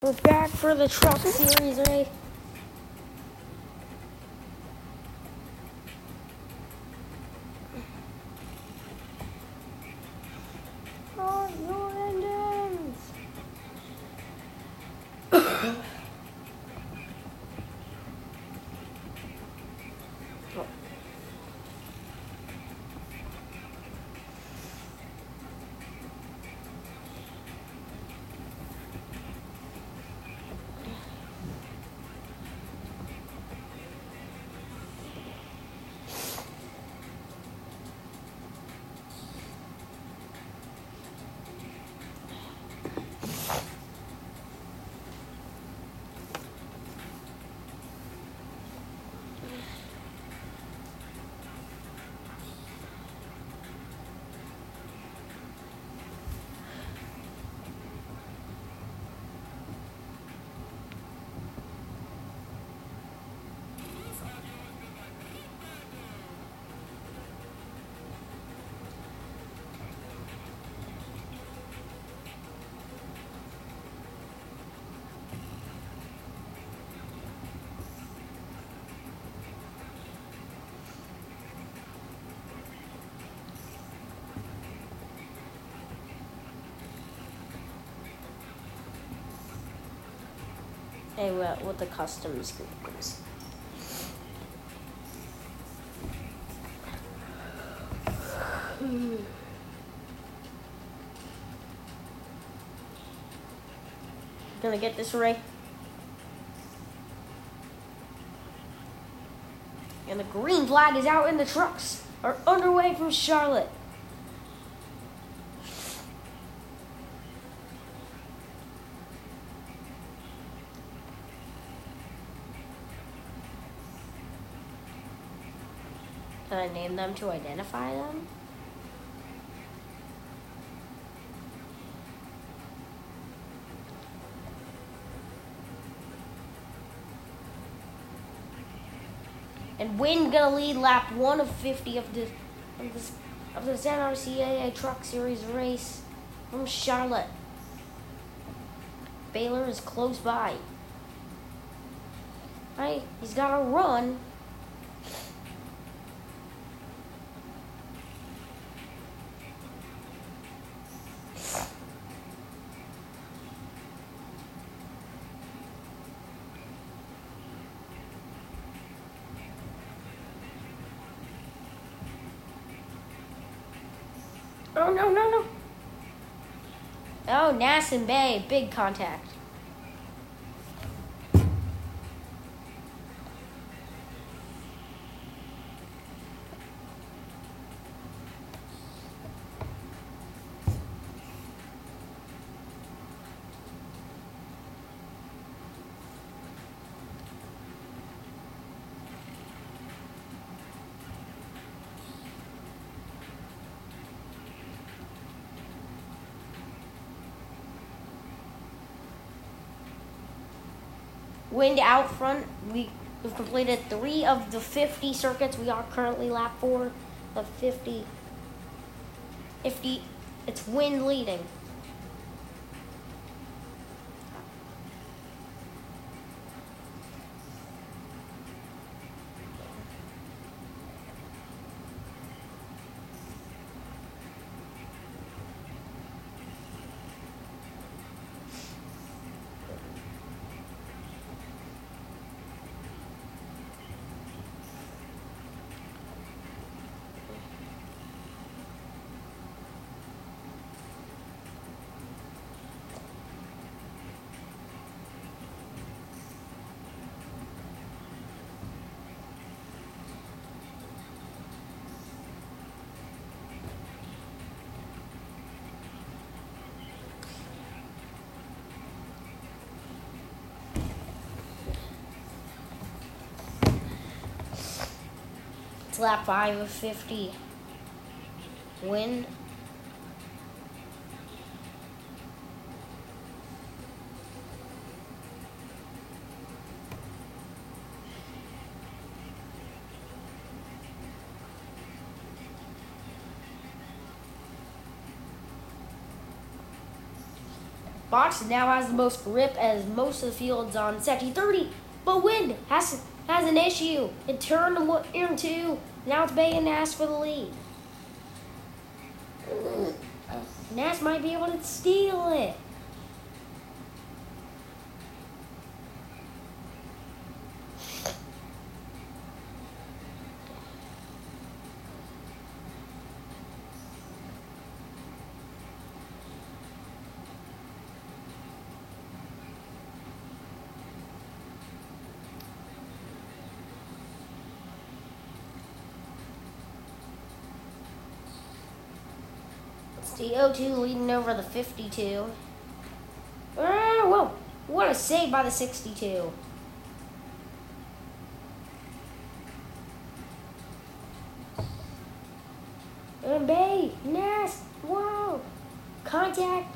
We're back for the truck series, right? Oh, no engines! Hey, what the custom script is. Gonna get this right. And the green flag is out, and the trucks are underway from Charlotte. Can I name them to identify them? And Wynn gonna lead lap 1 of 50 of this NRCAA Truck Series race from Charlotte. Baylor is close by. Right, he's gotta run. Oh, no. Oh, Nassen Bay, big contact. Wind out front. We've completed 3 of the 50 circuits. We are currently lap 4 of 50. It's Wind leading. Lap 5 of 50. Win. Boxing now has the most grip as most of the field's on section 30, but wind has an issue. It turned in two. Now it's Bay and Nash for the lead. Nash might be able to steal it. The 0-2 leading over the 52. Whoa! What a save by the 62. And Bay, Nast, whoa! Contact.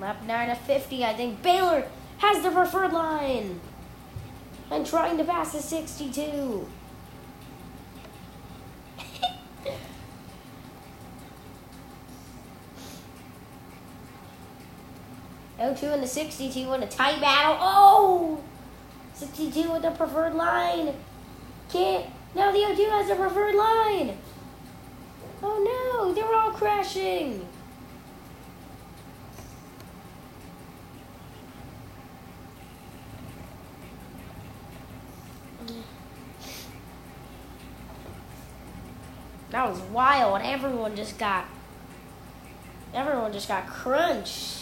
Lap 9 of 50, I think Baylor has the preferred line and trying to pass the 62. O2 and the 62 in a tight battle. Oh! 62 with the preferred line. Can't. Now the O2 has the preferred line. Oh no, they're all crashing. That was wild. Everyone just got crunched.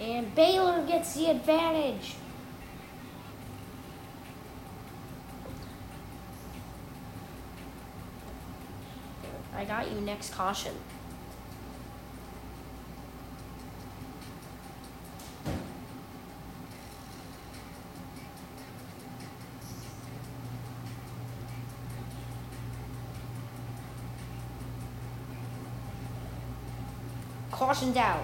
And Baylor gets the advantage. I got you next caution. Caution's out.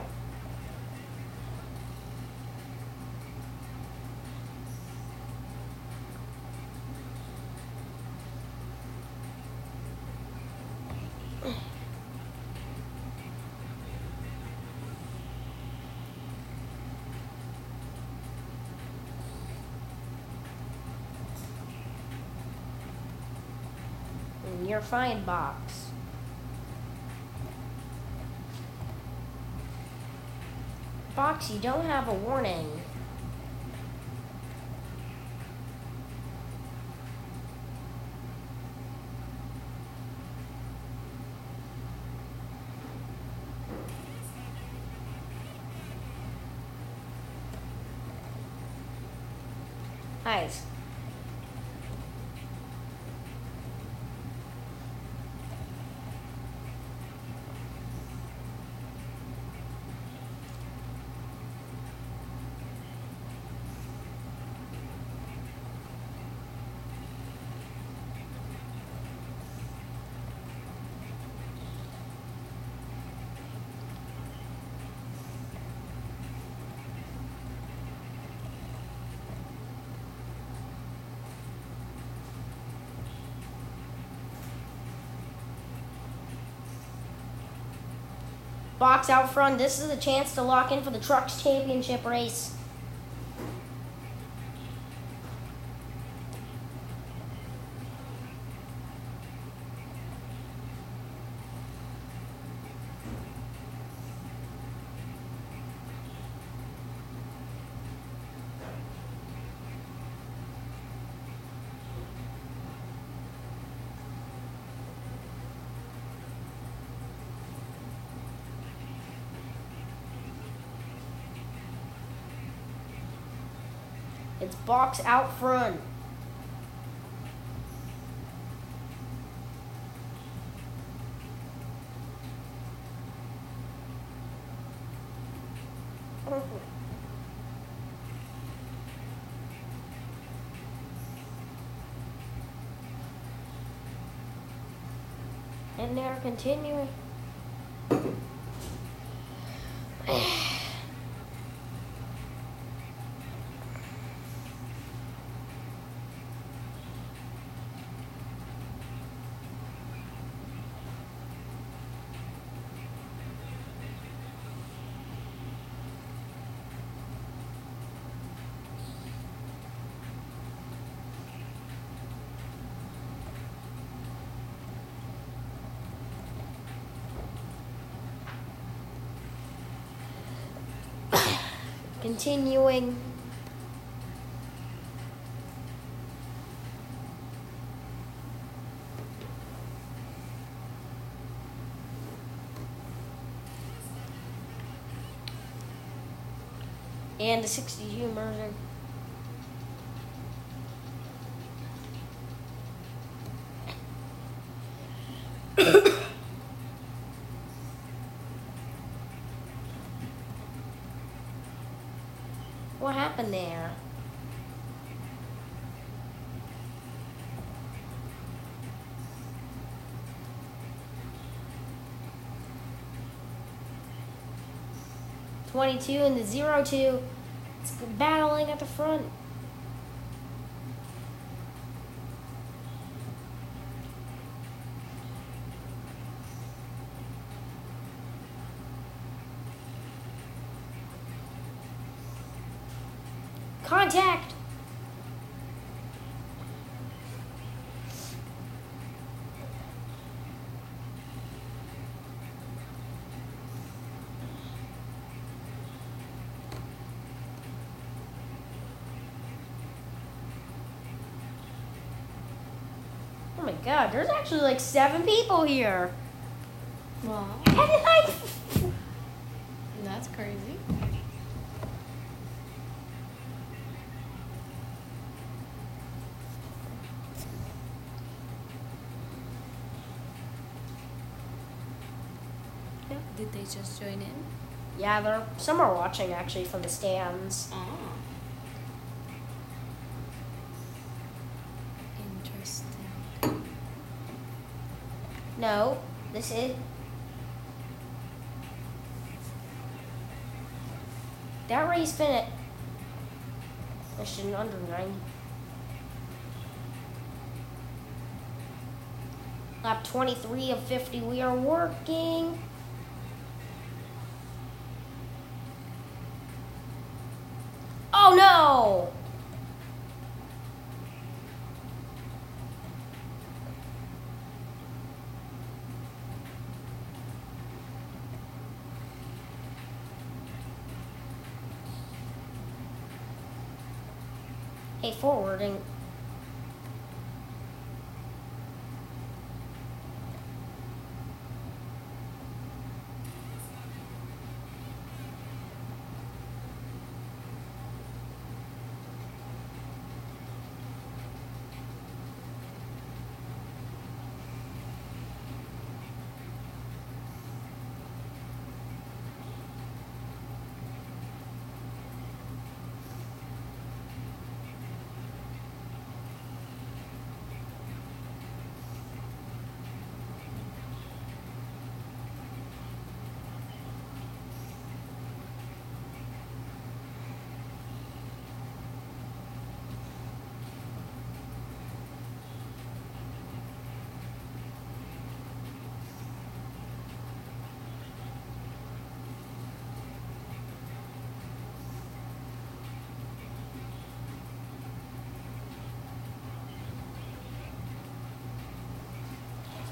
Your fine box. Box, you don't have a warning. Nice. Box out front. This is a chance to lock in for the Trucks Championship race. It's box out front. And they're continuing. Continuing. And the 62 murder. What happened there? .22 and the 02. It's battling at the front. Contact. Oh my God, there's actually like 7 people here. Wow. How did I... That's crazy. Did they just join in? Yeah, some are watching actually from the stands. Oh. Interesting. No, this is... That race finished. I shouldn't underline. Lap 23 of 50, we are working. Oh no! Hey, forwarding.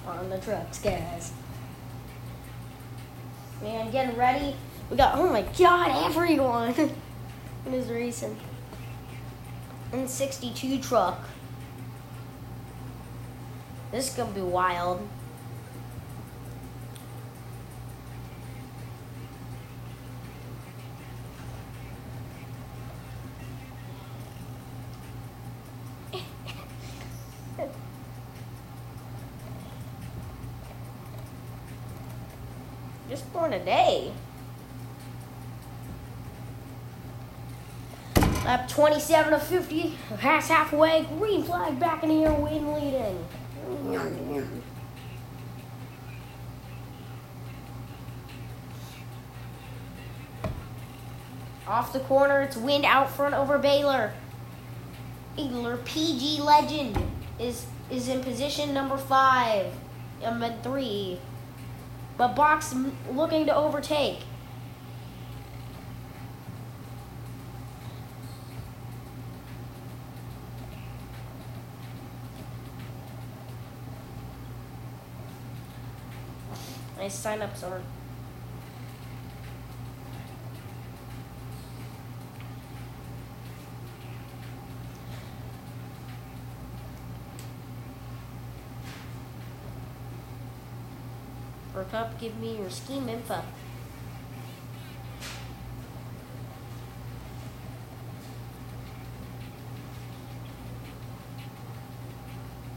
On the trucks, guys. Man, getting ready. We got, oh my God, everyone in this racing. And 62 truck. This is gonna be wild. Just born a day. Lap 27 of 50. Pass halfway. Green flag back in the air. Win leading. Off the corner, it's Wind out front over Baylor. Baylor PG Legend is in position number 3. But Box looking to overtake. Nice sign up, Summer. Work up, give me your scheme info.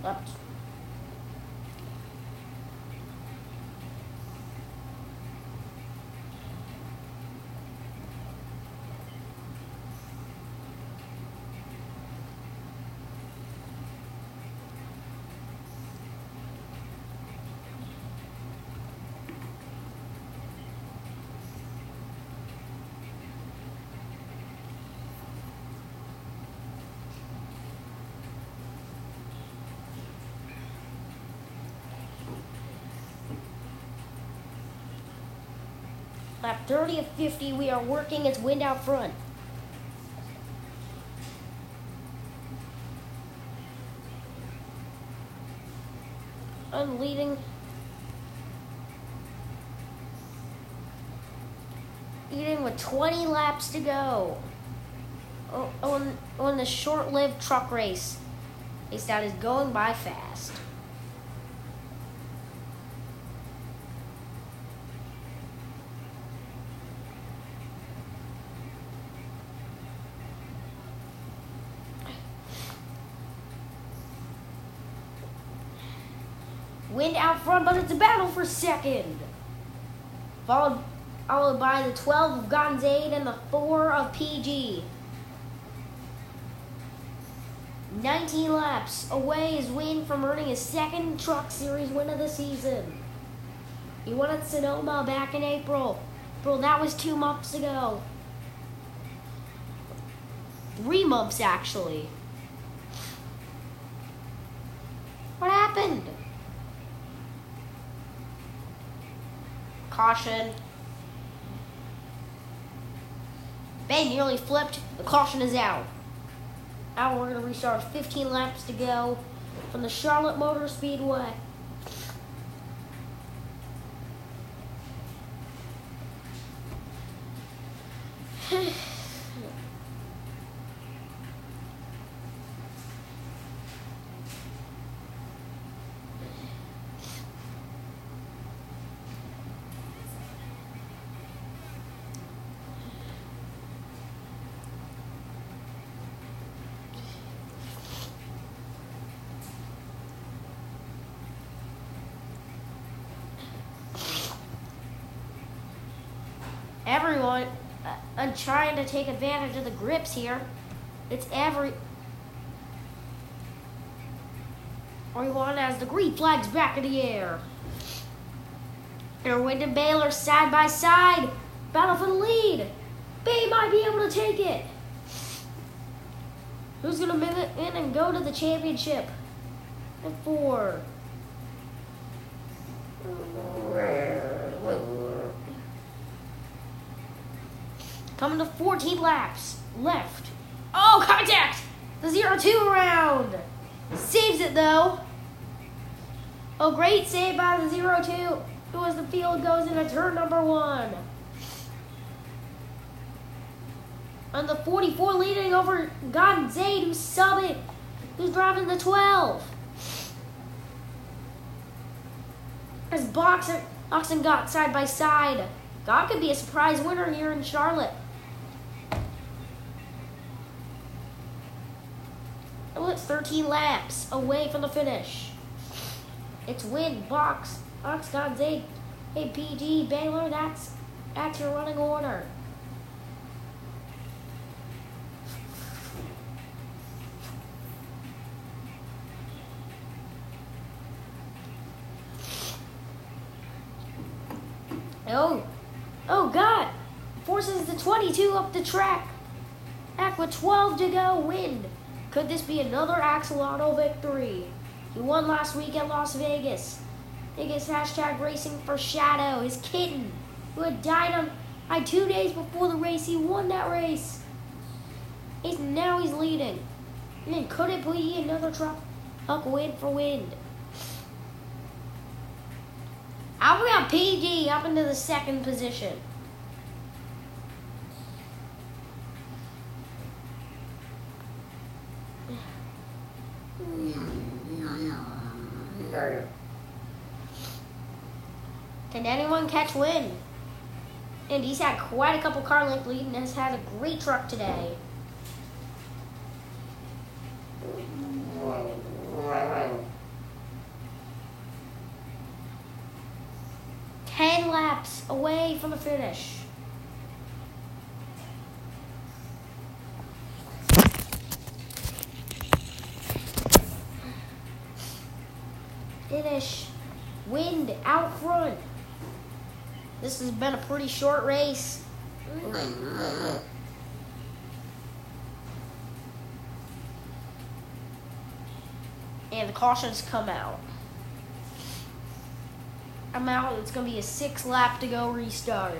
Oops. Lap 30 of 50, we are working, it's Wind out front. I'm leading. Leading with 20 laps to go. On the short-lived truck race. Race that is going by fast. Wind out front, but it's a battle for second. Followed by the 12 of Gonzade and the 4 of PG. 19 laps away is Wind from earning his second Truck Series win of the season. He won at Sonoma back in April. That was 2 months ago. 3 months, actually. What happened? Caution. Bay nearly flipped. The caution is out. Now we're going to restart. 15 laps to go from the Charlotte Motor Speedway. Everyone, I'm trying to take advantage of the grips here. Everyone has the green flags back in the air. They're Wind and Baylor side by side. Battle for the lead. Bay might be able to take it. Who's going to move it in and go to the championship? And 4. Coming to 14 laps left. Oh, contact! The 0-2 round. Saves it, though. Oh, great save by the 0-2 as the field goes into turn number 1. And the 44 leading over Gonzade, who's subbing, who's driving the 12. There's Box and Gott side by side. Gott could be a surprise winner here in Charlotte. Well, it's 13 laps away from the finish. It's Wind, Box, Gonzade, APG, Baylor. That's your running order. Oh, God! Forces the 22 up the track. Back with 12 to go, win. Could this be another Axolotl victory? He won last week at Las Vegas. Biggest hashtag racing for Shadow, his kitten, who had died on 2 days before the race. He won that race. And now he's leading. And could it be another truck win for Wind? I've got PG up into the second position. Can anyone catch Wind? And he's had quite a couple car length lead and has had a great truck today. Away from the finish. Wind out front. This has been a pretty short race. And the caution's come out. It's going to be a 6-lap to go restart.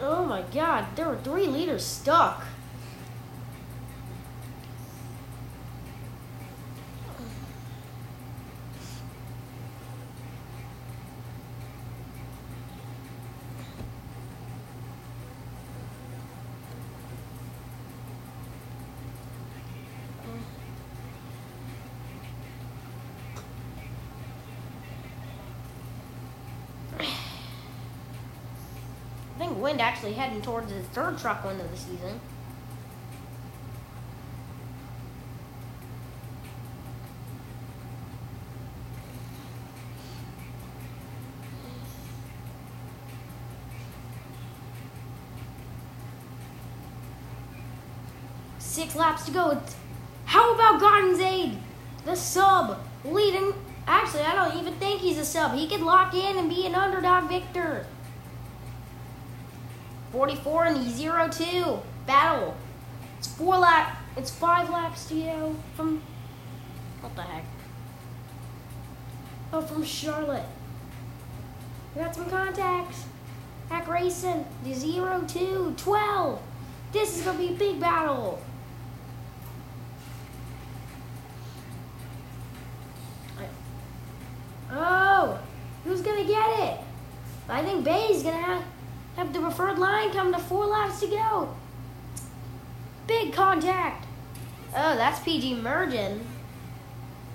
Oh my god, there were 3 leaders stuck. Wind actually heading towards his third truck win of the season. Six laps to go. How about Garden's Aid? The sub leading. Actually, I don't even think he's a sub. He could lock in and be an underdog victor. 44 in the 0-2 battle. It's 5 laps to go from. What the heck? Oh, from Charlotte. We got some contacts. Hack Racing, the 0-2, 12. This is gonna be a big battle. Oh, who's gonna get it? I think Bay's gonna have the preferred line come to 4 laps to go. Big contact. Oh, that's PG merging.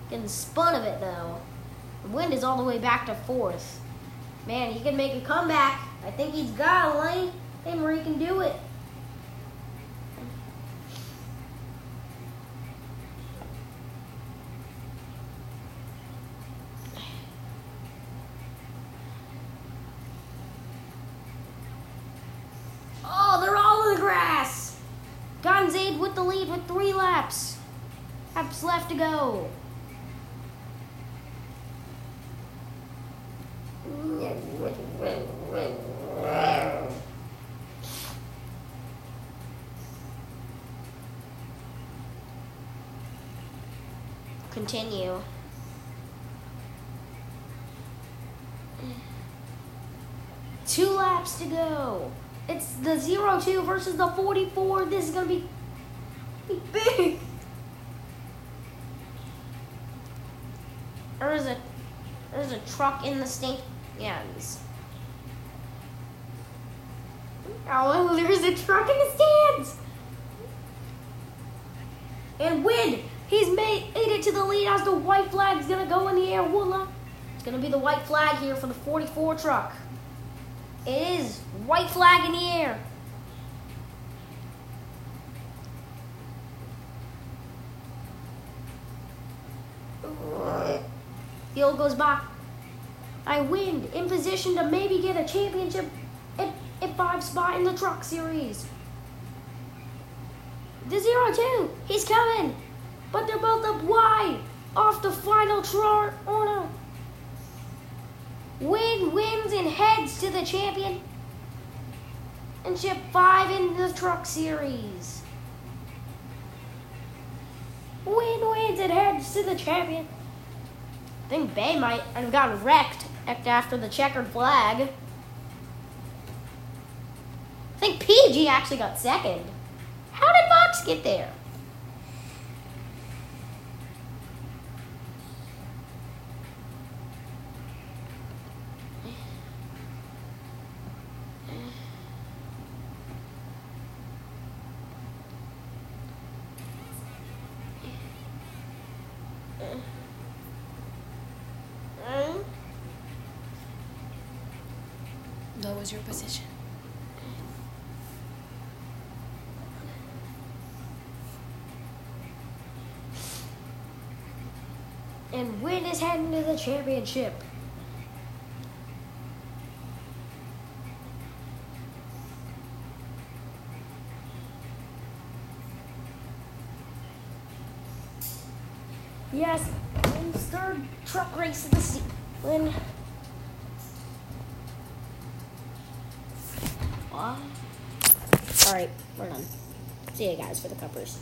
Getting spun of it, though. The Wind is all the way back to 4th. Man, he can make a comeback. I think he's got a lane where he can do it. Left to go. Continue. Two laps to go. It's the 0-2 versus the 44. This is gonna be big. There's a truck in the stands. Oh, there's a truck in the stands. And Wind, he's made it to the lead as the white flag's gonna go in the air. It's gonna be the white flag here for the 44 truck. It is white flag in the air. Field goes by. I Wind in position to maybe get a championship at 5 spot in the truck series. The 0-2, he's coming, but they're both up wide. off the final draw or no. Win wins and heads to the championship 5 in the Truck Series. Win wins and heads to the champion. I think Bay might have gotten wrecked after the checkered flag. I think PG actually got second. How did Box get there? What was your position? And Wynn is heading to the championship. Yes, Wynn's third truck race of the season. Wynn. All right, we're done. See you guys for the cuppers.